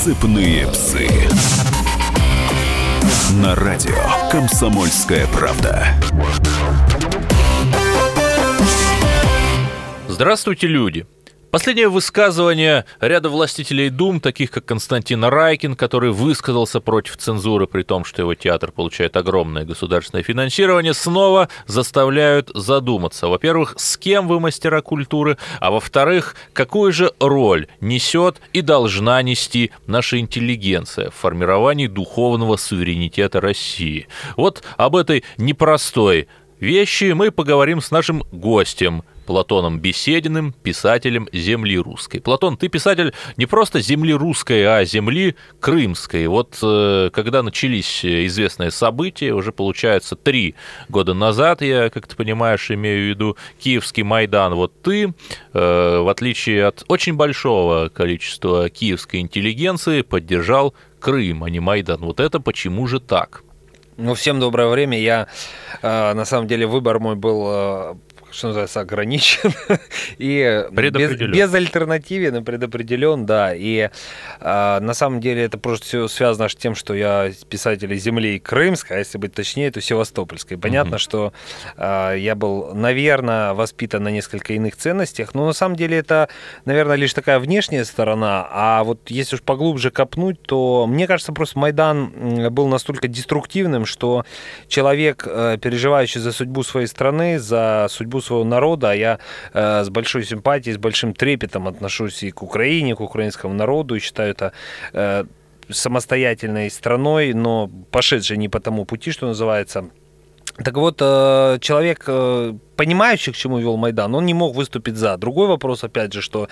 «Цепные псы». На радио «Комсомольская правда». Здравствуйте, люди! Последнее высказывание ряда властителей дум, таких как Константин Райкин, который высказался против цензуры, при том, что его театр получает огромное государственное финансирование, снова заставляют задуматься. Во-первых, с кем вы мастера культуры, а во-вторых, какую же роль несет и должна нести наша интеллигенция в формировании духовного суверенитета России. Вот об этой непростой вещи мы поговорим с нашим гостем, Платоном Бесединым, писателем земли русской. Платон, ты писатель не просто земли русской, а земли крымской. Вот когда начались известные события, уже получается 3 года назад, я, как ты понимаешь, имею в виду Киевский Майдан. Вот ты, в отличие от очень большого количества киевской интеллигенции, поддержал Крым, а не Майдан. Вот это почему же так? Ну, всем доброе время. Я, на самом деле, выбор мой был... что называется, ограничен и безальтернативен и предопределен, да. И на самом деле это просто все связано с тем, что я писатель земли крымской, а если быть точнее, то севастопольской. Понятно, что я был, наверное, воспитан на несколько иных ценностях, но на самом деле это, наверное, лишь такая внешняя сторона, а вот если уж поглубже копнуть, то мне кажется, просто Майдан был настолько деструктивным, что человек, переживающий за судьбу своей страны, за судьбу своего народа, а я с большой симпатией, с большим трепетом отношусь и к Украине, к украинскому народу, и считаю это самостоятельной страной, но пошедшей не по тому пути, что называется. Так вот, человек, понимающий, к чему вел Майдан, он не мог выступить за. Другой вопрос, опять же, что...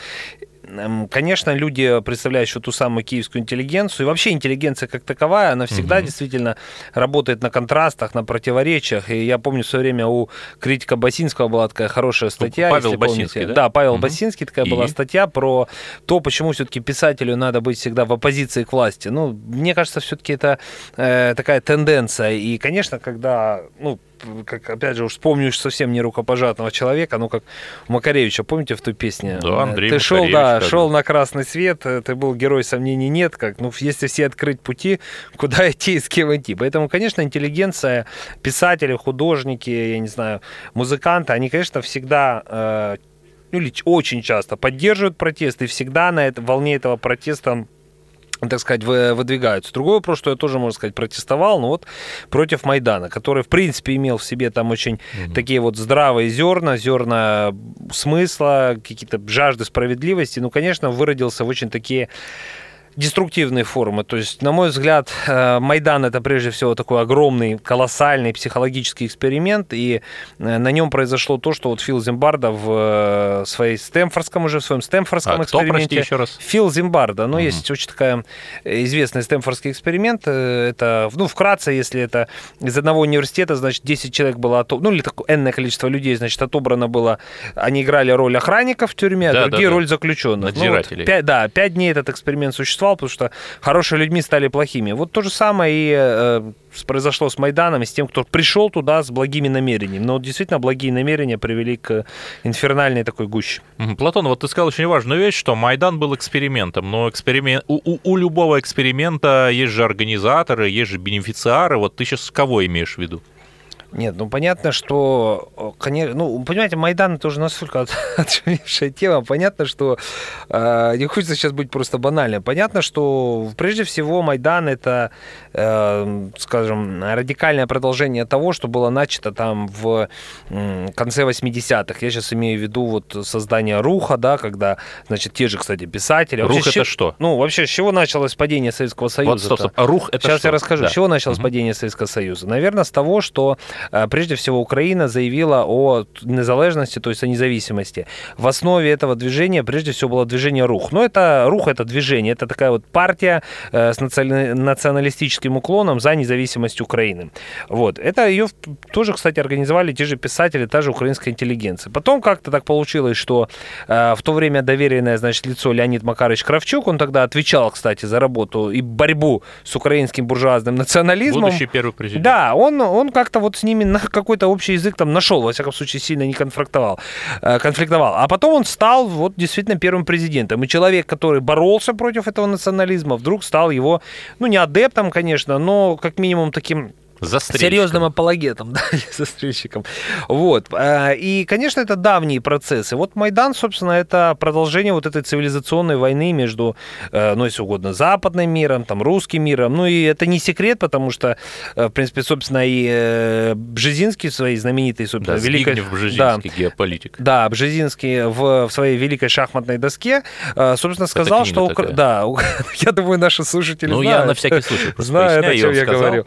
Конечно, люди, представляющие ту самую киевскую интеллигенцию, и вообще интеллигенция как таковая, она всегда действительно работает на контрастах, на противоречиях. И я помню, в свое время у критика Басинского была такая хорошая статья. Павел Басинский, да? Да, Павел Басинский, такая была статья про то, почему все-таки писателю надо быть всегда в оппозиции к власти. Ну, мне кажется, все-таки это такая тенденция. И, конечно, когда... Ну, как, опять же, уж вспомню совсем не рукопожатного человека, ну, как Макаревича, помните в той песне? Да, Андрей Макаревич. Ты шел, да, шел на красный свет, ты был герой, сомнений нет, как, ну, если все открыть пути, куда идти и с кем идти. Поэтому, конечно, интеллигенция, писатели, художники, я не знаю, музыканты, они, конечно, всегда... очень часто поддерживают протест, и всегда на волне этого протеста, так сказать, выдвигаются. Другой вопрос, что я тоже, можно сказать, протестовал, но вот против Майдана, который, в принципе, имел в себе там очень такие вот здравые зерна смысла, какие-то жажды справедливости, ну, конечно, выродился в очень такие... деструктивные формы. То есть, на мой взгляд, Майдан — это прежде всего такой огромный, колоссальный психологический эксперимент, и на нем произошло то, что вот Фил Зимбардо в своем Стэнфордском эксперименте... Кто, прости, Фил Зимбардо. Ну, есть очень такая известный Стэнфордский эксперимент. Это, ну, вкратце, если это из одного университета, значит, 10 человек было отобрано, ну, или такое энное количество людей, значит, отобрано было... Они играли роль охранников в тюрьме, а другие роль заключенных. Надзирателей. Ну, вот, 5 дней этот эксперимент существовал, потому что хорошие людьми стали плохими. Вот то же самое и произошло с Майданом и с тем, кто пришел туда с благими намерениями. Но действительно благие намерения привели к инфернальной такой гуще. Платон, вот ты сказал очень важную вещь, что Майдан был экспериментом. Но у любого эксперимента есть же организаторы, есть же бенефициары. Вот ты сейчас кого имеешь в виду? Нет, ну понятно, что, конечно, ну, понимаете, Майдан — это уже настолько отжившая тема, понятно, что, не хочется сейчас быть просто банальным, понятно, что прежде всего Майдан — это, скажем, радикальное продолжение того, что было начато там в конце 80-х, я сейчас имею в виду вот создание Руха, да, когда, значит, те же, кстати, писатели. Рух — это что? Ну, вообще, с чего началось падение Советского Союза? Вот, стоп, а Рух — это что? Сейчас я расскажу, с чего началось падение Советского Союза. Наверное, с того, что прежде всего Украина заявила о незалежности, то есть о независимости. В основе этого движения прежде всего было движение Рух. Но это Рух — это движение, это такая вот партия с националистическим уклоном за независимость Украины. Вот. Это ее тоже, кстати, организовали те же писатели, та же украинская интеллигенция. Потом как-то так получилось, что в то время доверенное, значит, лицо Леонид Макарович Кравчук, он тогда отвечал, кстати, за работу и борьбу с украинским буржуазным национализмом. Будущий первый президент. Да, он как-то вот с ними на какой-то общий язык там нашел, во всяком случае, сильно не конфликтовал. А потом он стал вот действительно первым президентом. И человек, который боролся против этого национализма, вдруг стал его, ну, не адептом, конечно, но как минимум таким... серьезным апологетом, да, застрельщиком. Вот. И, конечно, это давние процессы. Вот Майдан, собственно, это продолжение вот этой цивилизационной войны между, ну, если угодно, западным миром, там, русским миром. Ну, и это не секрет, потому что, в принципе, собственно, и Бжезинский в своей знаменитой... Да, Збигнев Бжезинский, да, геополитик. Да, Бжезинский в своей великой шахматной доске, собственно, сказал, что... Да, я думаю, наши слушатели знают. Ну, я на всякий случай просто знаю, о чем я говорю.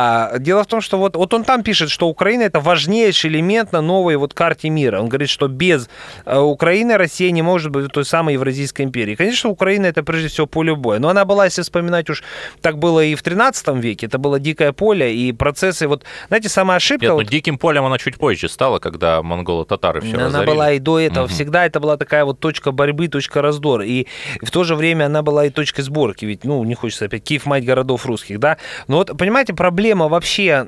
Дело в том, что вот он там пишет, что Украина — это важнейший элемент на новой вот карте мира. Он говорит, что без Украины Россия не может быть той самой Евразийской империи. Конечно, Украина — это прежде всего поле боя. Но она была, если вспоминать, уж так было и в 13 веке. Это было дикое поле, и процессы... Вот, знаете, самая ошибка... Нет, но диким полем она чуть позже стала, когда монголо-татары все разорили. Она была и до этого. Угу. Всегда это была такая вот точка борьбы, точка раздора. И в то же время она была и точкой сборки. Ведь, ну, не хочется опять Киев — мать городов русских, да? Но вот, понимаете, проблема вообще,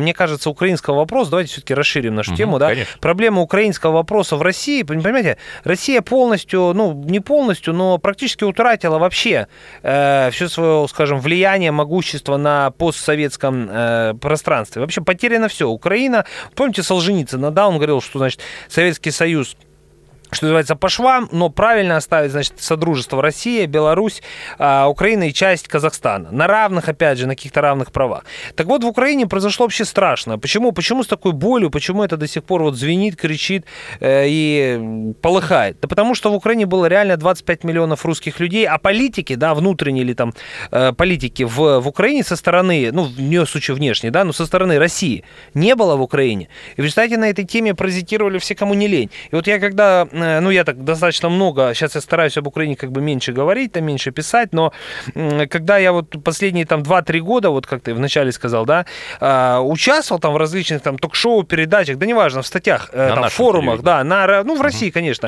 мне кажется, украинского вопроса, давайте все-таки расширим нашу тему, да, конечно. Проблема украинского вопроса в России, понимаете, Россия полностью, ну, не полностью, но практически утратила вообще все свое, скажем, влияние, могущество на постсоветском пространстве. Вообще потеряно все. Украина, помните Солженицына, да, он говорил, что, значит, Советский Союз, что называется, по швам, но правильно оставить, значит, содружество Россия, Беларусь, Украина и часть Казахстана. На равных, опять же, на каких-то равных правах. Так вот, в Украине произошло вообще страшное. Почему? Почему с такой болью? Почему это до сих пор вот звенит, кричит и полыхает? Да потому что в Украине было реально 25 миллионов русских людей, а политики, да, внутренние или там политики в Украине со стороны, ну, в ее случае внешней, да, но со стороны России не было в Украине. И в результате на этой теме паразитировали все, кому не лень. И вот я когда... Ну, я так достаточно много, сейчас я стараюсь об Украине как бы меньше говорить, там, меньше писать, но когда я вот последние там 2-3 года, вот как ты вначале сказал, да, участвовал там в различных там ток-шоу, передачах, да неважно, в статьях, там, форумах, да, на, ну, в России, конечно,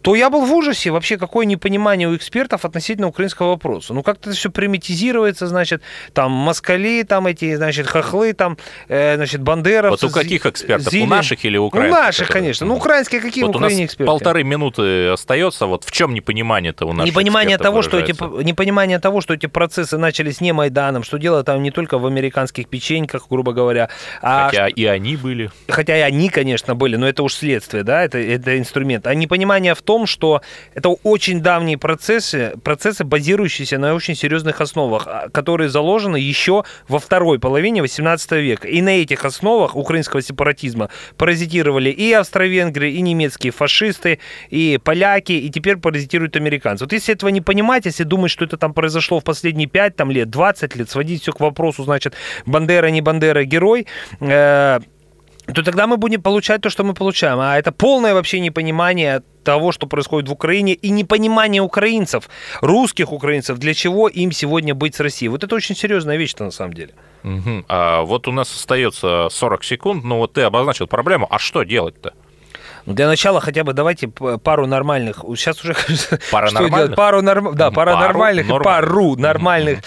то я был в ужасе вообще, какое непонимание у экспертов относительно украинского вопроса. Ну, как-то все примитивизируется, значит, там, москали, там, эти, значит, хохлы, там, значит, бандеровцы. Вот у каких экспертов? У наших или у украинских? У наших, конечно. Ну, украинские, какие вот украине эксперты? 1,5 минуты остается. Вот в чем непонимание-то у нас? Непонимание того, что эти процессы начались не Майданом, что дело там не только в американских печеньках, грубо говоря. Хотя и они были. Хотя и они, конечно, были, но это уж следствие, да, это инструмент. А непонимание в том, что это очень давние процессы, базирующиеся на очень серьезных основах, которые заложены еще во второй половине XVIII века. И на этих основах украинского сепаратизма паразитировали и австро-венгры, и немецкие фашисты, и поляки, и теперь паразитируют американцы. Вот если этого не понимать, если думать, что это там произошло в последние 5 там, лет, 20 лет, сводить все к вопросу, значит, Бандера, не Бандера, герой, то тогда мы будем получать то, что мы получаем. А это полное вообще непонимание того, что происходит в Украине, и непонимание украинцев, русских украинцев, для чего им сегодня быть с Россией. Вот это очень серьезная вещь-то на самом деле. Угу. А вот у нас остается 40 секунд, но вот ты обозначил проблему, а что делать-то? Для начала хотя бы давайте пару нормальных, сейчас уже пару нормальных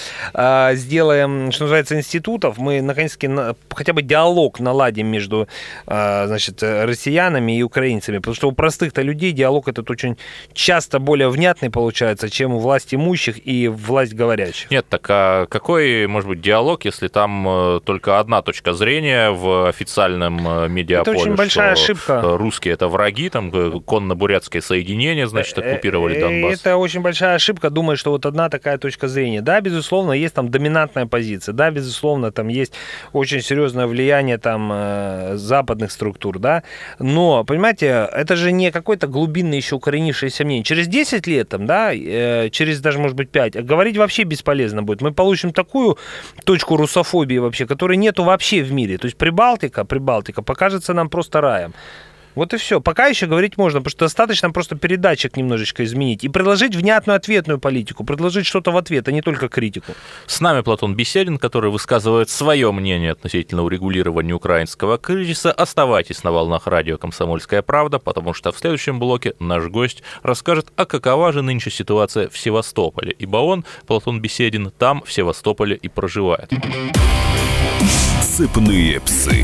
сделаем, что называется, институтов. Мы наконец-таки хотя бы диалог наладим между, значит, россиянами и украинцами, потому что у простых-то людей диалог этот очень часто более внятный получается, чем у власть имущих и власть говорящих. Нет, так а какой может быть диалог, если там только одна точка зрения в официальном медиаполе? Это очень большая ошибка. Русские — это враги, там конно-бурятское соединение, значит, оккупировали Донбасс. Это очень большая ошибка, думать, что вот одна такая точка зрения. Да, безусловно, есть там доминантная позиция, да, безусловно, там есть очень серьезное влияние там западных структур, да, но, понимаете, это же не какой-то глубинный еще укоренившийся мнение. Через 10 лет, там, да, через даже, может быть, 5, говорить вообще бесполезно будет. Мы получим такую точку русофобии вообще, которой нету вообще в мире. То есть Прибалтика покажется нам просто раем. Вот и все. Пока еще говорить можно, потому что достаточно просто передатчик немножечко изменить и предложить внятную ответную политику, предложить что-то в ответ, а не только критику. С нами Платон Беседин, который высказывает свое мнение относительно урегулирования украинского кризиса. Оставайтесь на волнах радио «Комсомольская правда», потому что в следующем блоке наш гость расскажет, а какова же нынче ситуация в Севастополе, ибо он, Платон Беседин, там, в Севастополе, и проживает. «Цепные псы».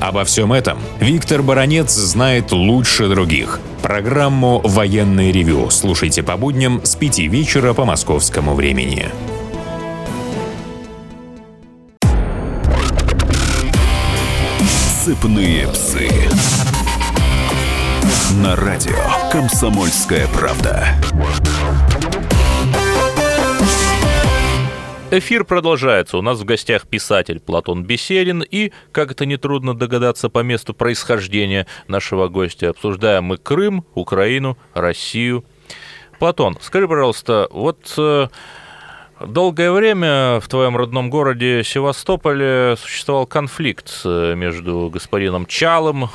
Обо всем этом Виктор Баранец знает лучше других. Программу «Военное ревю» слушайте по будням с 5 вечера по московскому времени. «Цепные псы». На радио «Комсомольская правда». Эфир продолжается. У нас в гостях писатель Платон Беседин. И, как это нетрудно догадаться по месту происхождения нашего гостя, обсуждаем мы Крым, Украину, Россию. Платон, скажи, пожалуйста, вот... Долгое время в твоем родном городе Севастополе существовал конфликт между господином Чалым,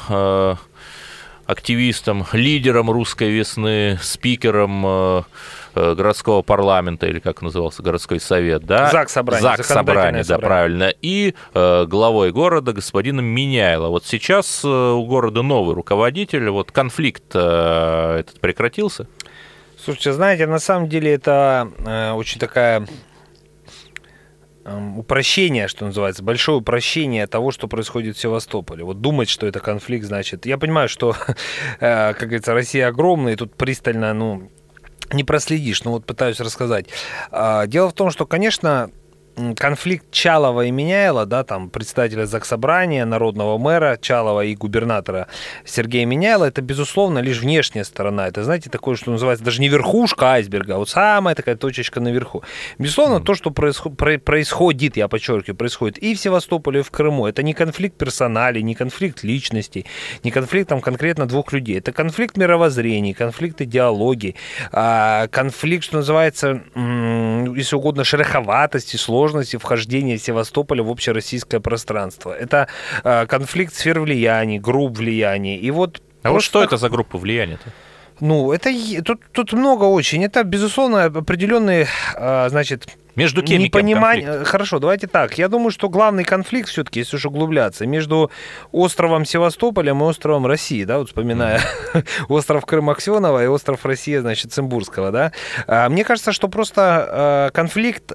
активистом, лидером «Русской весны», спикером городского парламента, или как назывался, городской совет, да? ЗАГС собрание, да, правильно. И главой города господином Меняйло. Вот сейчас у города новый руководитель. Вот конфликт этот прекратился? Слушайте, знаете, на самом деле это очень такая упрощение, что называется, большое упрощение того, что происходит в Севастополе. Вот думать, что это конфликт, значит... Я понимаю, что, как говорится, Россия огромная, и тут пристально, не проследишь, но вот пытаюсь рассказать. Дело в том, что, конечно... Конфликт Чалова и Меняйло, да, там председателя Заксобрания, народного мэра Чалова и губернатора Сергея Меняйло, это, безусловно, лишь внешняя сторона. Это, знаете, такое, что называется, даже не верхушка айсберга, а вот самая такая точечка наверху. Безусловно, то, что происходит, я подчеркиваю, происходит и в Севастополе, и в Крыму, это не конфликт персоналей, не конфликт личностей, не конфликт там конкретно двух людей. Это конфликт мировоззрений, конфликт идеологий, конфликт, что называется, если угодно, шероховатости, сложности, вхождения Севастополя в общероссийское пространство. Это конфликт сфер влияний, групп влияний. И вот вот что это за группа влияния-то? Это тут много очень. Это, безусловно, определенные, между кем непонимание. Конфликт? Хорошо, давайте так. Я думаю, что главный конфликт все-таки, если уж углубляться, между островом Севастополем и островом России, да, вот вспоминая остров Крым-Аксенова и остров Россия, Цимбурского, да. Мне кажется, что просто конфликт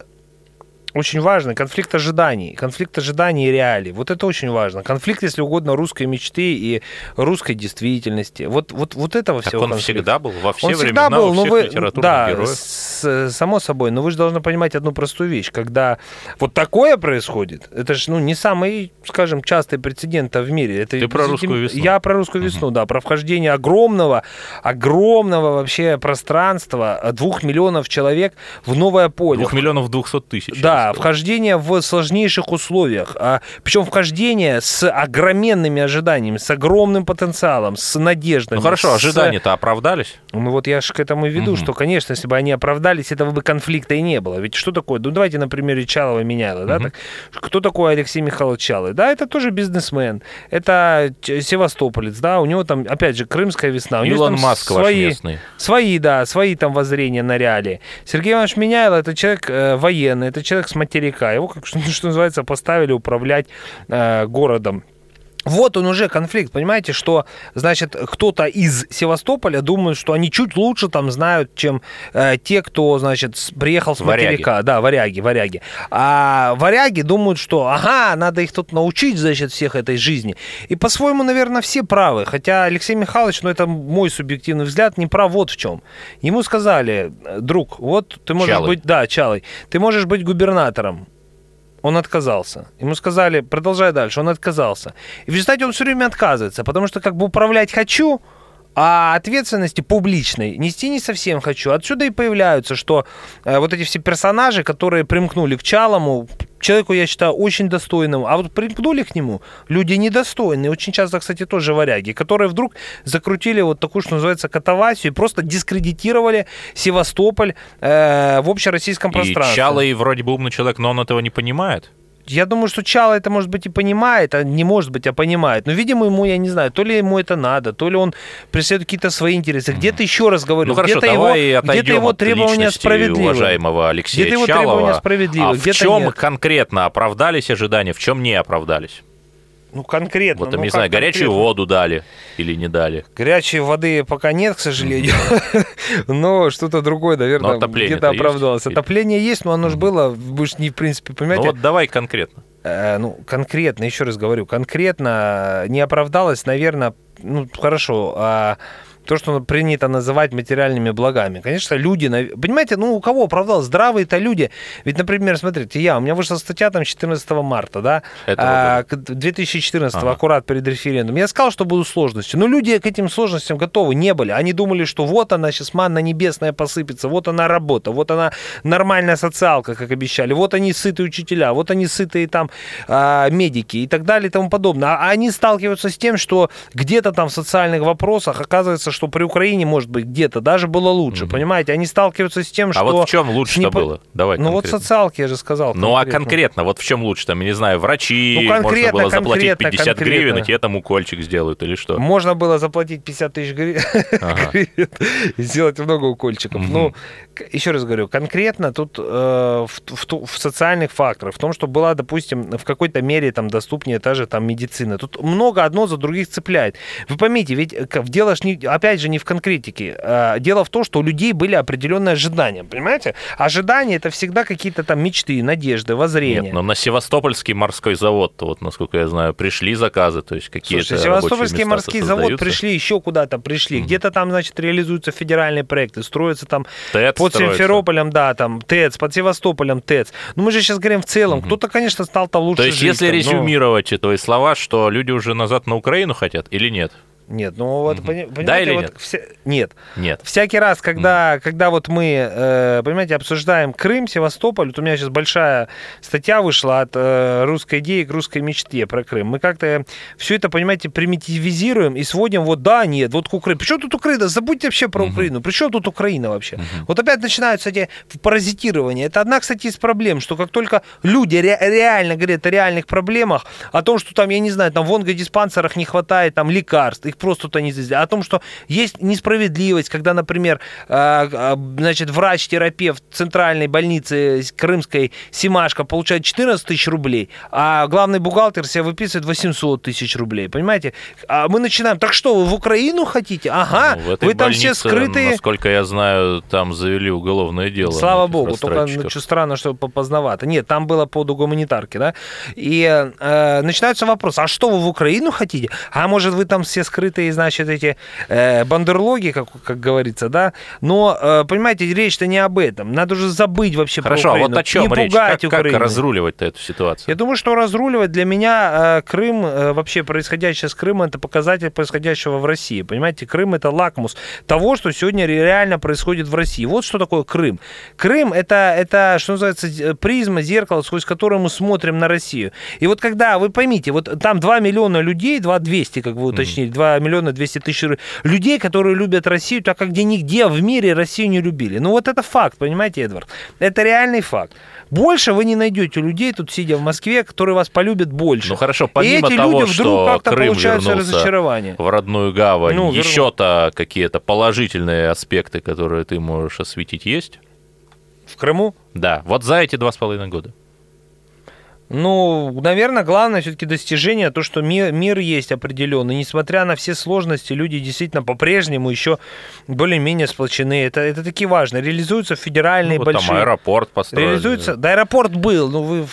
очень важно, конфликт ожиданий и реалий. Вот это очень важно. Конфликт, если угодно, русской мечты и русской действительности. Вот этого всего конфликта. Он всегда был во все времена, у всех литературных героев. Само собой. Но вы же должны понимать одну простую вещь. Когда вот такое происходит, это же не самый, скажем, частый прецедент в мире. Ты про «Русскую весну». Я про «Русскую весну», да. Про вхождение огромного вообще пространства 2 миллионов человек в новое поле. 2 200 000. Да. Вхождение в сложнейших условиях, причем вхождение с огроменными ожиданиями, с огромным потенциалом, с надеждами. Хорошо, ожидания-то оправдались? Я же к этому и веду, что, конечно, если бы они оправдались, этого бы конфликта и не было. Ведь что такое? Давайте на примере Чалова и Меняйло, да? Так, кто такой Алексей Михайлович Чалый? Да, это тоже бизнесмен, это севастополец, да, у него там, опять же, Крымская весна. У него Илон Маск ваш местный. Свои там воззрения на реалии. Сергей Иванович Меняйло — это человек военный, это человек с материка. Его, что называется, поставили управлять городом. Вот он уже конфликт, понимаете, что, кто-то из Севастополя думает, что они чуть лучше там знают, чем те, кто, приехал с материка. Варяги. Да, варяги. А варяги думают, что, надо их тут научить, всех этой жизни. И по-своему, наверное, все правы. Хотя Алексей Михайлович, это мой субъективный взгляд, не прав вот в чем. Ему сказали: друг, вот ты можешь быть... Да, Чалый. Ты можешь быть губернатором. Он отказался. Ему сказали: продолжай дальше. Он отказался. И в результате он все время отказывается, потому что управлять хочу, а ответственности публичной нести не совсем хочу. Отсюда и появляются, что вот эти все персонажи, которые примкнули к Чалому, человеку, я считаю, очень достойным, а вот примкнули к нему люди недостойные, очень часто, кстати, тоже варяги, которые вдруг закрутили вот такую, что называется, катавасию и просто дискредитировали Севастополь в общероссийском пространстве. И Чалый вроде бы умный человек, но он этого не понимает. Я думаю, что Чалый это, может быть, и понимает, а не может быть, а понимает. Но, видимо, ему, я не знаю, то ли ему это надо, то ли он преследует какие-то свои интересы. Где-то, еще раз говорю, ну, хорошо, где-то его требования справедливы. Уважаемого Алексея где-то Чалова. А в чем нет. конкретно оправдались ожидания, в чем не оправдались? Ну, конкретно. Вот там, ну, не знаю, горячую воду дали или не дали. Горячей воды пока нет, к сожалению. Но что-то другое, наверное, где-то оправдалось. Отопление есть, но оно же было, вы же не, в принципе, понимаете. Ну, вот давай конкретно. Ну, конкретно, еще раз говорю, конкретно не оправдалось, наверное, ну, хорошо, то, что принято называть материальными благами. Конечно, люди... Понимаете, ну, у кого оправдалось? Здравые-то люди. Ведь, например, смотрите, у меня вышла статья там 14 марта, да? 2014, аккурат перед референдумом. Я сказал, что будут сложности. Но люди к этим сложностям готовы не были. Они думали, что вот она сейчас манна небесная посыпется, вот она работа, вот она нормальная социалка, как обещали, вот они сытые учителя, вот они сытые там медики и так далее и тому подобное. А они сталкиваются с тем, что где-то там в социальных вопросах оказывается, что при Украине, может быть, где-то даже было лучше, понимаете? Они сталкиваются с тем, что... А вот в чем лучше-то было? Давай конкретно. Вот социалки, я же сказал. Конкретно. Ну, а конкретно, вот в чем лучше? Там, я не знаю, врачи, можно было заплатить 50 гривен, и тебе там укольчик сделают или что? Можно было заплатить 50 тысяч гривен и сделать много укольчиков. Ну, еще раз говорю, конкретно тут в социальных факторах, в том, что была, допустим, в какой-то мере там доступнее та же там медицина. Тут много одно за других цепляет. Вы поймите, ведь дело ж не... Опять же, не в конкретике. Дело в том, что у людей были определенные ожидания, понимаете? Ожидания — это всегда какие-то там мечты, надежды, воззрения. Нет, но на Севастопольский морской завод, вот, насколько я знаю, пришли заказы, то есть какие-то рабочие места создаются. Севастопольский морский завод пришли, еще куда-то пришли. Где-то там, значит, реализуются федеральные проекты, строятся там ТЭЦ под Симферополем, да, там ТЭЦ, под Севастополем ТЭЦ. Ну, мы же сейчас говорим в целом. Кто-то, конечно, стал там лучше жить. То есть, если резюмировать твои слова, что люди уже назад на Украину хотят или нет? Нет, ну вот, понимаете, да или вот нет? Нет. Всякий раз, когда вот мы, понимаете, обсуждаем Крым, Севастополь, вот у меня сейчас большая статья вышла от русской идеи к русской мечте про Крым. Мы как-то все это, понимаете, примитивизируем и сводим вот да, нет, вот к Украине. Причем тут Украина? Забудьте вообще про Украину. Причем тут Украина вообще? Вот опять начинаются эти паразитирования. Это одна, кстати, из проблем, что как только люди реально говорят о реальных проблемах, о том, что там, я не знаю, там в онкодиспансерах не хватает там лекарств, просто-то не здесь. О том, что есть несправедливость, когда, например, значит, врач-терапевт центральной больницы крымской Семашко получает 14 тысяч рублей, а главный бухгалтер себе выписывает 800 тысяч рублей. Понимаете? А мы начинаем. Так что, вы в Украину хотите? Ага, ну, вы там больнице, все скрытые. Насколько я знаю, там завели уголовное дело. Слава богу, только что странно, что поздновато. Нет, там было по гуманитарке, да? И начинаются вопросы. А что, вы в Украину хотите? А может, вы там все скрытые? Значит, эти бандерлоги, как говорится, да. Но, понимаете, речь-то не об этом. Надо уже забыть вообще про Украину. Хорошо, а вот о чем речь? Как разруливать-то эту ситуацию? Я думаю, что разруливать для меня Крым, вообще происходящее с Крымом, это показатель происходящего в России. Понимаете, Крым — это лакмус того, что сегодня реально происходит в России. Вот что такое Крым. Крым — это что называется, призма, зеркало, сквозь которое мы смотрим на Россию. И вот когда, вы поймите, вот там 2 миллиона людей, 2,200, как вы уточнили, 2 200 000 людей, которые любят Россию, так как где-нигде в мире Россию не любили. Ну вот это факт, понимаете, Эдвард? Это реальный факт. Больше вы не найдете людей, тут сидя в Москве, которые вас полюбят больше. Ну хорошо, помимо того, что Крым вернулся в родную гавань, еще-то какие-то положительные аспекты, которые ты можешь осветить, есть? В Крыму? Да, вот за эти 2,5 года. Ну, наверное, главное все-таки достижение, то, что мир есть определенный. Несмотря на все сложности, люди действительно по-прежнему еще более-менее сплочены. Это таки важно. Реализуются федеральные большие... Там аэропорт построили. Да, аэропорт был,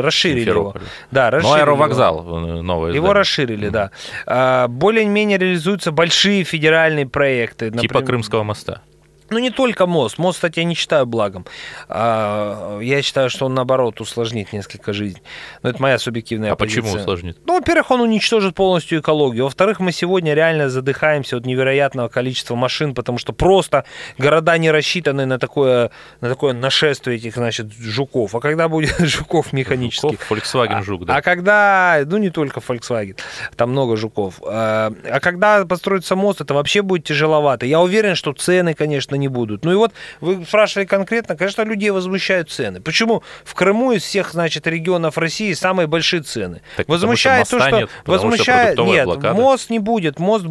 расширили его. Да, расширили. Но аэровокзал новый. Его расширили, да. Более-менее реализуются большие федеральные проекты. Например, типа Крымского моста. Ну, не только мост. Мост, кстати, я не считаю благом. Я считаю, что он, наоборот, усложнит несколько жизней. Но это моя субъективная позиция. А почему усложнит? Ну, во-первых, он уничтожит полностью экологию. Во-вторых, мы сегодня реально задыхаемся от невероятного количества машин, потому что просто города не рассчитаны на такое нашествие этих, значит, жуков. А когда будет жуков механических? Жуков, Volkswagen жук, да. А когда... Ну, не только Volkswagen. Там много жуков. А когда построится мост, это вообще будет тяжеловато. Я уверен, что цены, конечно, они будут. Ну и вот вы спрашивали конкретно, конечно, людей возмущают цены. Почему в Крыму из всех, значит, регионов России самые большие цены? Так возмущает потому, что моста то, что... Возмущает... Что нет, блокада. Мост не будет. Мост...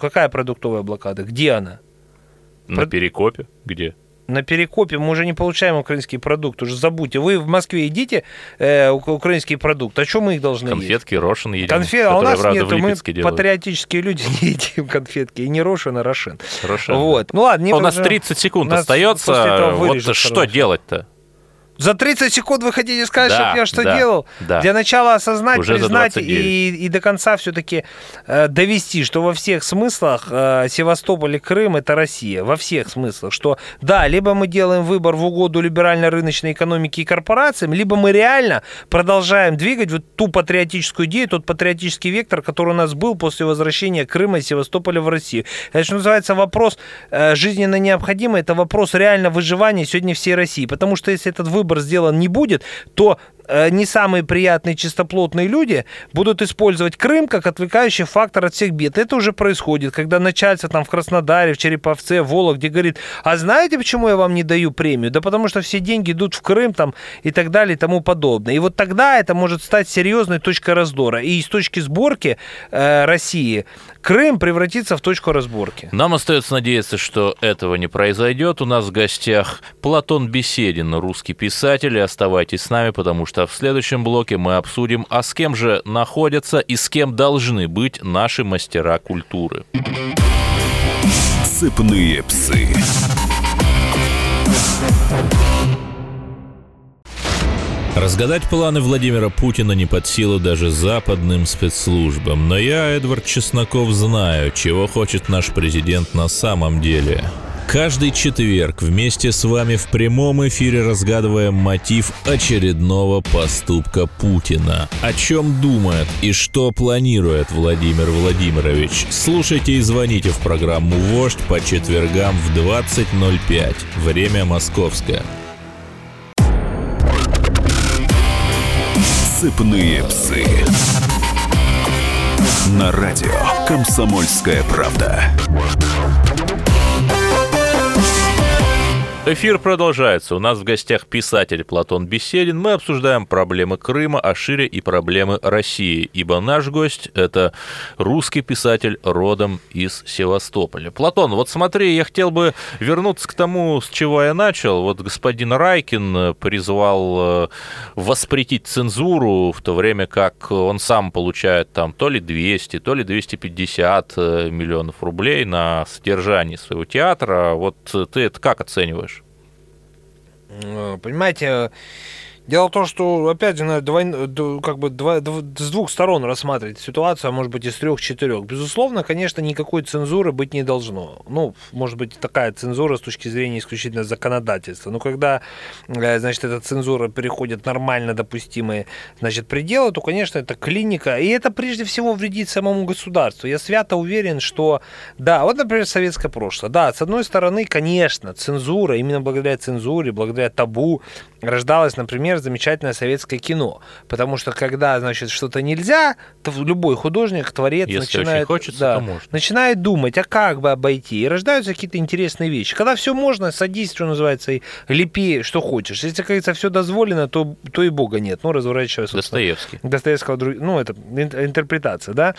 Какая продуктовая блокада? Где она? На Перекопе? Где? На Перекопе мы уже не получаем украинский продукт, уже забудьте. Вы в Москве едите украинский продукт, а что мы их должны есть? Конфетки, Рошен едим. А у нас нет, мы делают. Патриотические люди не едим конфетки, и не Рошен, а Рошен. Вот. Ну ладно, нет, у нас 30 секунд остается, вот что делать-то? За 30 секунд вы хотите сказать, да, чтобы я что делал? Да. Для начала осознать, уже признать и до конца все-таки довести, что во всех смыслах Севастополь и Крым – это Россия. Во всех смыслах. Что да, либо мы делаем выбор в угоду либерально-рыночной экономике и корпорациям, либо мы реально продолжаем двигать вот ту патриотическую идею, тот патриотический вектор, который у нас был после возвращения Крыма и Севастополя в Россию. Это, что называется, вопрос жизненно необходимый. Это вопрос реально выживания сегодня всей России. Потому что если этот выбор сделан не будет, то не самые приятные чистоплотные люди будут использовать Крым как отвлекающий фактор от всех бед. Это уже происходит, когда начальство там в Краснодаре, в Череповце, в Вологде говорит, а знаете, почему я вам не даю премию? Да потому что все деньги идут в Крым там, и так далее и тому подобное. И вот тогда это может стать серьезной точкой раздора. И с точки сборки России Крым превратится в точку разборки. Нам остается надеяться, что этого не произойдет. У нас в гостях Платон Беседин, русский писатель. И оставайтесь с нами, потому что в следующем блоке мы обсудим, а с кем же находятся и с кем должны быть наши мастера культуры. Цепные псы. Разгадать планы Владимира Путина не под силу даже западным спецслужбам. Но я, Эдвард Чесноков, знаю, чего хочет наш президент на самом деле. Каждый четверг вместе с вами в прямом эфире разгадываем мотив очередного поступка Путина. О чем думает и что планирует Владимир Владимирович? Слушайте и звоните в программу «Вождь» по четвергам в 20:05. Время московское. Цепные псы. На радио «Комсомольская правда». Эфир продолжается. У нас в гостях писатель Платон Беседин. Мы обсуждаем проблемы Крыма, а шире и проблемы России, ибо наш гость – это русский писатель родом из Севастополя. Платон, вот смотри, я хотел бы вернуться к тому, с чего я начал. Вот господин Райкин призвал воспретить цензуру, в то время как он сам получает там то ли 200, то ли 250 миллионов рублей на содержание своего театра. Вот ты это как оцениваешь? Понимаете, дело в том, что, опять же, надо как бы с двух сторон рассматривать ситуацию, а может быть и с трех-четырех. Безусловно, конечно, никакой цензуры быть не должно. Ну, может быть, такая цензура с точки зрения исключительно законодательства. Но когда, значит, эта цензура переходит нормально допустимые, значит, пределы, то, конечно, это клиника. И это, прежде всего, вредит самому государству. Я свято уверен, что, да, вот, например, советское прошлое. Да, с одной стороны, конечно, цензура, именно благодаря цензуре, благодаря табу, рождалось, например, замечательное советское кино. Потому что, когда, значит, что-то нельзя, то любой художник, творец начинает, хочется, да, начинает думать, а как бы обойти. И рождаются какие-то интересные вещи. Когда все можно, садись, что называется, и лепи, что хочешь. Если, как говорится, все дозволено, то и Бога нет. Ну, разворачивая, собственно, Достоевского, ну, это интерпретация, да.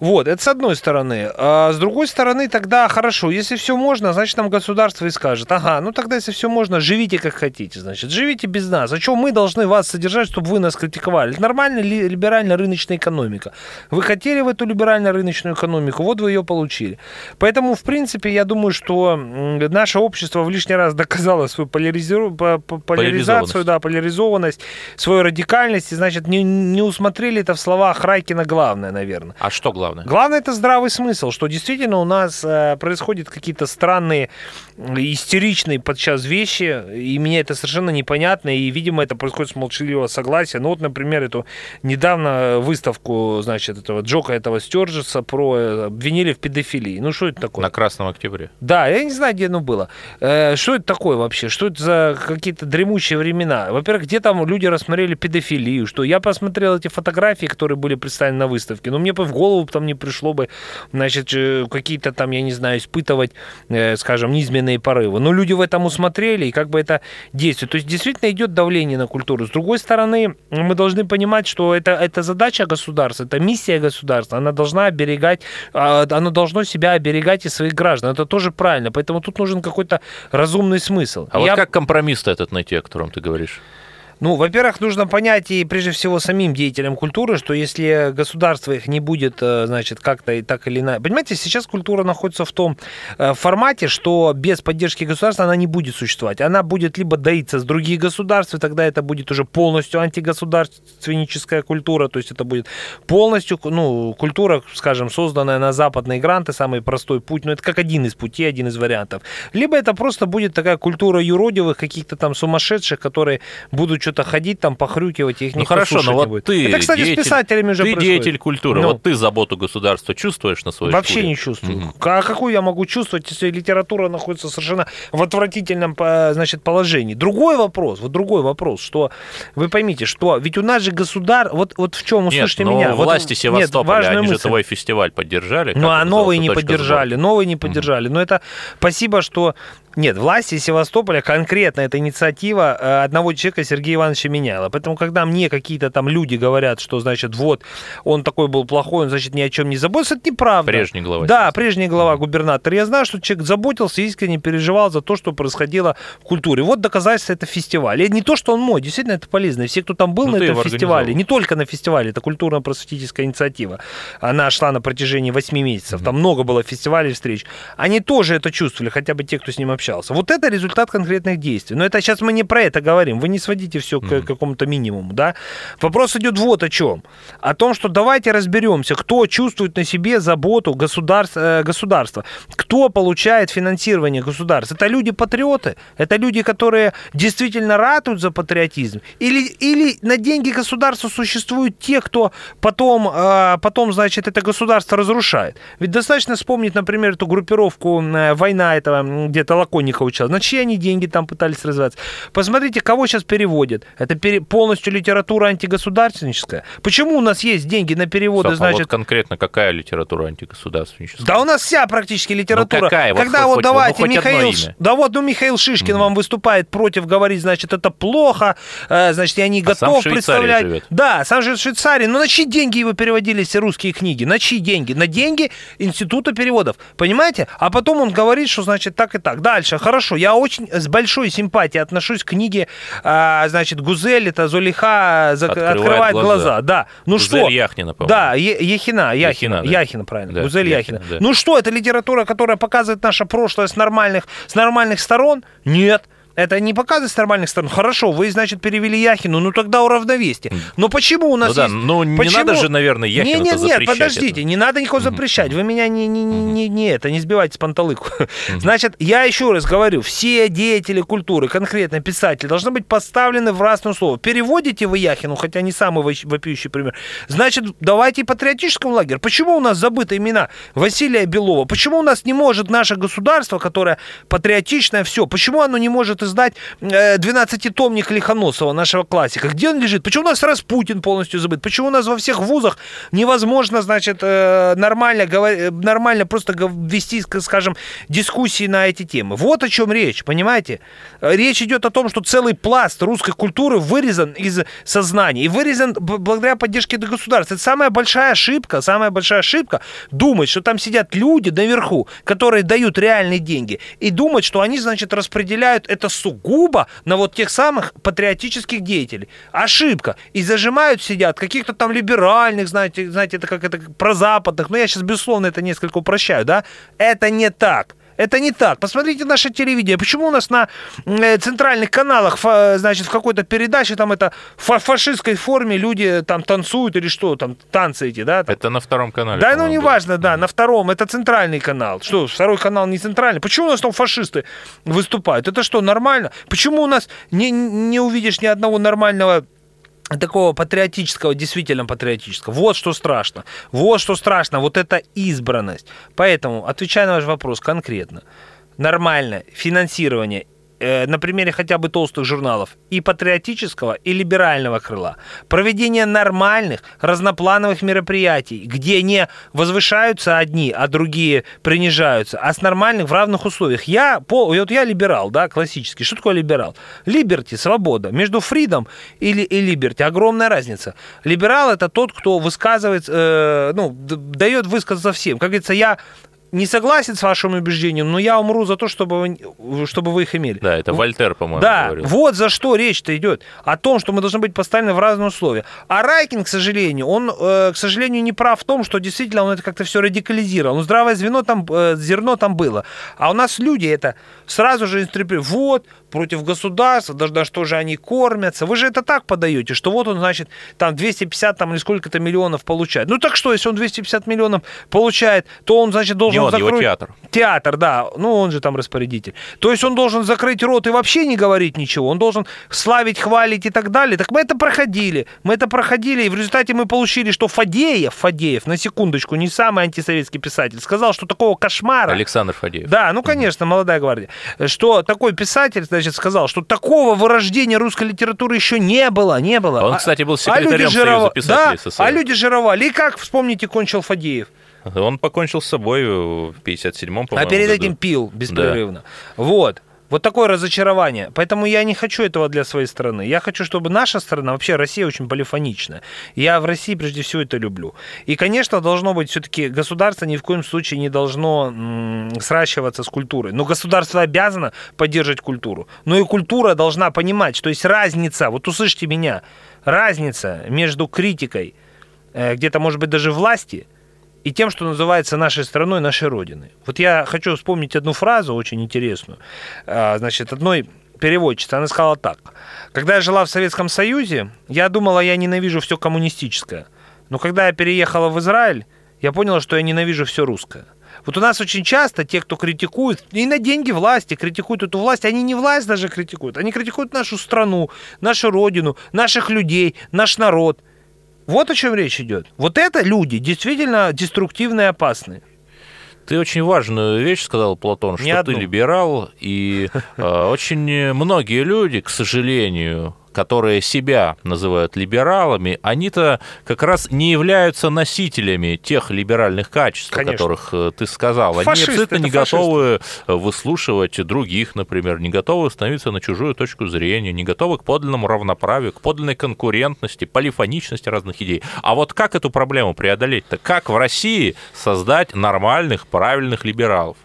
Вот, это с одной стороны. А с другой стороны, тогда хорошо, если все можно, значит, нам государство и скажет, ага, ну тогда, если все можно, живите как хотите, значит, живите без нас. А что мы должны вас содержать, чтобы вы нас критиковали? Это нормальная либерально-рыночная экономика. Вы хотели в эту либерально-рыночную экономику, вот вы ее получили. Поэтому, в принципе, я думаю, что наше общество в лишний раз доказало свою поляризацию, да, поляризованность, свою радикальность, и, значит, не усмотрели это в словах Райкина главное, наверное. А что главное? Главное, это здравый смысл, что действительно у нас происходят какие-то странные, истеричные подчас вещи, и мне это совершенно непонятно, и, видимо, это происходит с молчаливого согласия. Ну вот, например, эту недавно выставку, значит, этого Джока, этого Стёрджеса обвинили в педофилии. Ну что это такое? На Красном Октябре. Да, я не знаю, где оно было. Что это такое вообще? Что это за какие-то дремучие времена? Во-первых, где там люди рассмотрели педофилию? Что я посмотрел эти фотографии, которые были представлены на выставке, но мне в голову там там не пришло бы, значит, какие-то там, я не знаю, испытывать, скажем, низменные порывы. Но люди в этом усмотрели, и как бы это действует. То есть действительно идет давление на культуру. С другой стороны, мы должны понимать, что это задача государства, это миссия государства, она должна оберегать, оно должно себя оберегать и своих граждан. Это тоже правильно, поэтому тут нужен какой-то разумный смысл. А вот как компромисс-то этот найти, о котором ты говоришь? Ну, во-первых, нужно понять и прежде всего самим деятелям культуры, что если государство их не будет, значит, как-то и так или иначе... Понимаете, сейчас культура находится в том формате, что без поддержки государства она не будет существовать. Она будет либо доиться с других государств, и тогда это будет уже полностью антигосударственническая культура, то есть это будет полностью, ну, культура, скажем, созданная на западные гранты, самый простой путь, но это как один из путей, один из вариантов. Либо это просто будет такая культура юродивых, каких-то там сумасшедших, которые будут что-то ходить там, похрюкивать, их не хорошо, но вот будет. Ты, это, кстати, деятель, с писателями уже ты происходит. Деятель культуры, ну, вот ты заботу государства чувствуешь на своей вообще шкуре? Не чувствую. А какую я могу чувствовать, если литература находится совершенно в отвратительном, значит, положении? Другой вопрос, что вы поймите, что ведь у нас же государство, вот в чем, услышьте меня. Нет, но власти Севастополя, они же твой фестиваль поддержали. Ну, а новые не поддержали. Но это спасибо, что... Нет, власти Севастополя, конкретно эта инициатива одного человека, Сергея Ивановича Меняйло. Поэтому, когда мне какие-то там люди говорят, что, значит, вот, он такой был плохой, он, значит, ни о чем не заботился, это неправда. Прежний глава. Да, прежний глава, губернатор. Я знаю, что человек заботился, искренне переживал за то, что происходило в культуре. Вот доказательство — это фестиваль. И не то, что он мой, действительно, это полезно. И все, кто там был на этом фестивале, не только на фестивале, это культурно-просветительская инициатива. Она шла на протяжении 8 месяцев. Там много было фестивалей, встреч. Они тоже это чувствовали, хотя бы те, кто с ним общался. Вот это результат конкретных действий. Но это сейчас мы не про это говорим. Вы не сводите все к какому-то минимуму, да? Вопрос идет вот о чем. О том, что давайте разберемся, кто чувствует на себе заботу государства, кто получает финансирование государства. Это люди-патриоты, это люди, которые действительно ратуют за патриотизм. Или на деньги государства существуют те, кто потом, значит, это государство разрушает. Ведь достаточно вспомнить, например, эту группировку «Война», этого где-то Лаконникова училась. На чьи они деньги там пытались развиваться? Посмотрите, кого сейчас переводят. Это полностью литература антигосударственническая. Почему у нас есть деньги на переводы, Стоп, значит... А вот конкретно какая литература антигосударственническая? Да у нас вся практически литература. Ну какая? Когда вот давайте Михаил Шишкин вам выступает против, говорит, значит, это плохо, значит, я не готов представлять. Живет. Да, сам живет в Швейцарии. Но на чьи деньги его переводили все русские книги? На чьи деньги? На деньги Института переводов. Понимаете? А потом он говорит, что, значит, так и так. Дальше, хорошо. Я очень с большой симпатией отношусь к книге, значит, Гузель, это Зулиха «Открывает глаза». Да. Ну Гузель что? Яхина, по-моему. Да, Яхина. Да. Яхина, правильно. Да. Гузель Яхина. Да. Ну что, это литература, которая показывает наше прошлое с нормальных сторон? Нет. Это не показывает с нормальных сторон. Хорошо, вы, значит, перевели Яхину, ну тогда уравновесьте. Но почему у нас есть... Ну не надо же, наверное, Яхину запрещать. Нет, подождите, это не надо никого запрещать. Вы меня не сбивайте с панталыку. Значит, я еще раз говорю, все деятели культуры, конкретно писатели, должны быть поставлены в разное слово. Переводите вы Яхину, хотя не самый вопиющий пример, значит, давайте и патриотическому лагерю. Почему у нас забыты имена Василия Белова? Почему у нас не может наше государство, которое патриотичное, все, почему оно не может издать 12-томник Лиханосова, нашего классика? Где он лежит? Почему у нас Распутин полностью забыт? Почему у нас во всех вузах невозможно, значит, нормально просто вести, скажем, дискуссии на эти темы? Вот о чем речь, понимаете? Речь идет о том, что целый пласт русской культуры вырезан из сознания и вырезан благодаря поддержке государства. Это самая большая ошибка думать, что там сидят люди наверху, которые дают реальные деньги, и думать, что они, значит, распределяют это сугубо на вот тех самых патриотических деятелей. Ошибка. И зажимают, сидят каких-то там либеральных, знаете, это как это прозападных, но я сейчас, безусловно, это несколько упрощаю, да? Это не так. Посмотрите наше телевидение. Почему у нас на центральных каналах, значит, в какой-то передаче там это в фашистской форме люди там танцуют или что, там танцы эти, да? Там. Это на втором канале. Да, ну неважно, да, на втором. Это центральный канал. Что, второй канал не центральный? Почему у нас там фашисты выступают? Это что, нормально? Почему у нас не увидишь ни одного нормального такого патриотического, действительно патриотического? Вот что страшно, вот эта избранность. Поэтому, отвечая на ваш вопрос конкретно, нормальное финансирование на примере хотя бы толстых журналов и патриотического, и либерального крыла, проведение нормальных, разноплановых мероприятий, где не возвышаются одни, а другие принижаются, а с нормальных, в равных условиях. Я либерал, да, классический. Что такое либерал? Либерти, свобода. Между фридом и либерти огромная разница. Либерал — это тот, кто высказывает, дает высказаться всем. Как говорится, я не согласен с вашим убеждением, но я умру за то, чтобы вы их имели. Да, это Вольтер, по-моему, говорил. Да, вот за что речь-то идет. О том, что мы должны быть поставлены в разные условия. А Райкин, к сожалению, не прав в том, что действительно он это как-то все радикализировал. Но здравое зерно там было. А у нас люди это сразу же интерпретируют. Вот, против государства, даже что же они кормятся. Вы же это так подаете, что вот он, значит, там 250 или сколько-то миллионов получает. Ну так что, если он 250 миллионов получает, то он, значит, должен... Его театр. Театр, да. Он же там распорядитель. То есть он должен закрыть рот и вообще не говорить ничего. Он должен славить, хвалить и так далее. Так мы это проходили. И в результате мы получили, что Фадеев, на секундочку, не самый антисоветский писатель, сказал, что такого кошмара... Александр Фадеев. Да, конечно, молодая гвардия. Что такой писатель, значит, сказал, что такого вырождения русской литературы еще не было. Он, кстати, был секретарем Союза писателей СССР. Да, а люди жировали. И как, вспомните, кончил Фадеев? Он покончил с собой в 57-м, по-моему, году. А перед этим пил беспрерывно. Да. Вот такое разочарование. Поэтому я не хочу этого для своей страны. Я хочу, чтобы наша страна, вообще Россия очень полифонична. Я в России прежде всего это люблю. И, конечно, должно быть все-таки государство ни в коем случае не должно сращиваться с культурой. Но государство обязано поддерживать культуру. Но и культура должна понимать, что есть разница, вот услышьте меня, разница между критикой, где-то, может быть, даже власти, и тем, что называется нашей страной, нашей родиной. Вот я хочу вспомнить одну фразу очень интересную. Значит, одной переводчицы. Она сказала так. «Когда я жила в Советском Союзе, я думала, я ненавижу все коммунистическое. Но когда я переехала в Израиль, я поняла, что я ненавижу все русское». Вот у нас очень часто те, кто критикует, и на деньги власти критикуют эту власть, они не власть даже критикуют, они критикуют нашу страну, нашу родину, наших людей, наш народ. Вот о чем речь идет. Вот это люди действительно деструктивные и опасные. Ты очень важную вещь сказал, Платон, что ты либерал, и очень многие люди, к сожалению, которые себя называют либералами, они-то как раз не являются носителями тех либеральных качеств, о которых ты сказал. Они абсолютно не готовы выслушивать других, например, не готовы становиться на чужую точку зрения, не готовы к подлинному равноправию, к подлинной конкурентности, полифоничности разных идей. А вот как эту проблему преодолеть-то? Как в России создать нормальных, правильных либералов?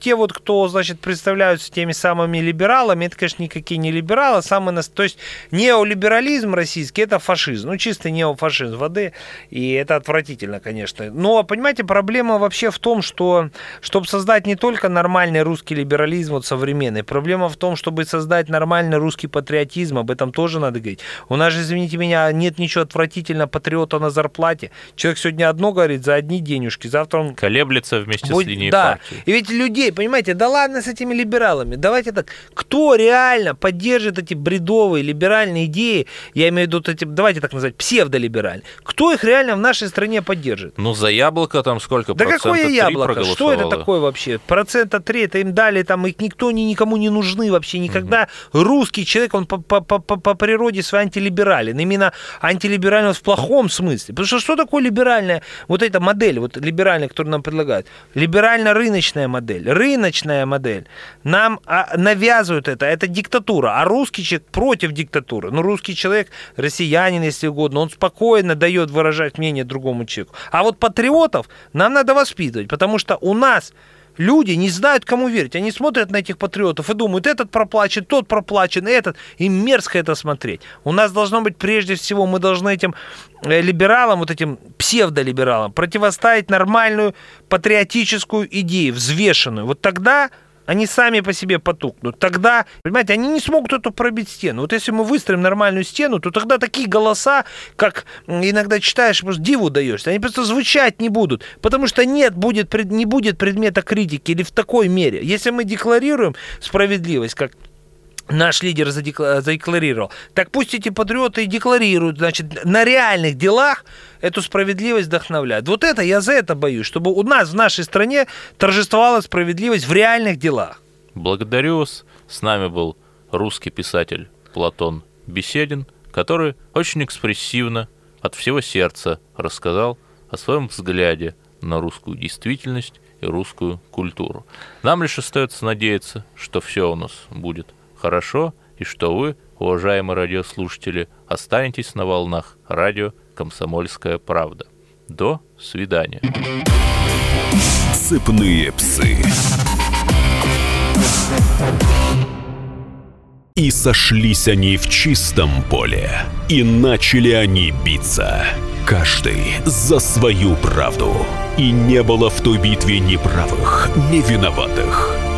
Те кто, значит, представляются теми самыми либералами, это, конечно, никакие не либералы, то есть неолиберализм российский – это фашизм, чистый неофашизм воды, и это отвратительно, конечно. Но, понимаете, проблема вообще в том, что, чтобы создать не только нормальный русский либерализм, современный, проблема в том, чтобы создать нормальный русский патриотизм, об этом тоже надо говорить. У нас же, извините меня, нет ничего отвратительного патриота на зарплате. Человек сегодня одно говорит за одни денежки, завтра он... Колеблется вместе с линией партии. Да, и ведь людей, понимаете, да ладно с этими либералами. Давайте так, кто реально поддержит эти бредовые либеральные идеи, я имею в виду эти, давайте так называть, псевдолиберальные, кто их реально в нашей стране поддержит? За яблоко там сколько? Да какое яблоко? Что это такое вообще? 3% это им дали, и никто, никому не нужны вообще никогда. Угу. Русский человек, он по природе своей антилиберален. Именно антилиберален в плохом смысле. Потому что такое либеральная, эта модель, либеральная, которую нам предлагают? Либерально-рыночная модель. Рыночная модель. Нам навязывают это диктатура. А русский человек против диктатуры. Русский человек, россиянин, если угодно, он спокойно дает выражать мнение другому человеку. А патриотов нам надо воспитывать, потому что у нас люди не знают, кому верить. Они смотрят на этих патриотов и думают, этот проплачен, тот проплачен, этот. Им мерзко это смотреть. У нас должно быть, прежде всего, мы должны этим либералам, этим псевдолибералам, противостоять нормальную патриотическую идею, взвешенную. Тогда они сами по себе потухнут. Тогда, понимаете, они не смогут эту пробить стену. Если мы выстроим нормальную стену, то тогда такие голоса, как иногда читаешь, просто диву даешься, они просто звучать не будут, потому что не будет предмета критики или в такой мере. Если мы декларируем справедливость, как наш лидер задекларировал, так пусть эти патриоты и декларируют, значит, на реальных делах эту справедливость вдохновляют. Я за это боюсь, чтобы у нас в нашей стране торжествовала справедливость в реальных делах. Благодарю вас. С нами был русский писатель Платон Беседин, который очень экспрессивно, от всего сердца рассказал о своем взгляде на русскую действительность и русскую культуру. Нам лишь остается надеяться, что все у нас будет хорошо, и что вы, уважаемые радиослушатели, останетесь на волнах радио «Комсомольская правда». До свидания. Цепные псы. И сошлись они в чистом поле, и начали они биться. Каждый за свою правду. И не было в той битве ни правых, ни виноватых.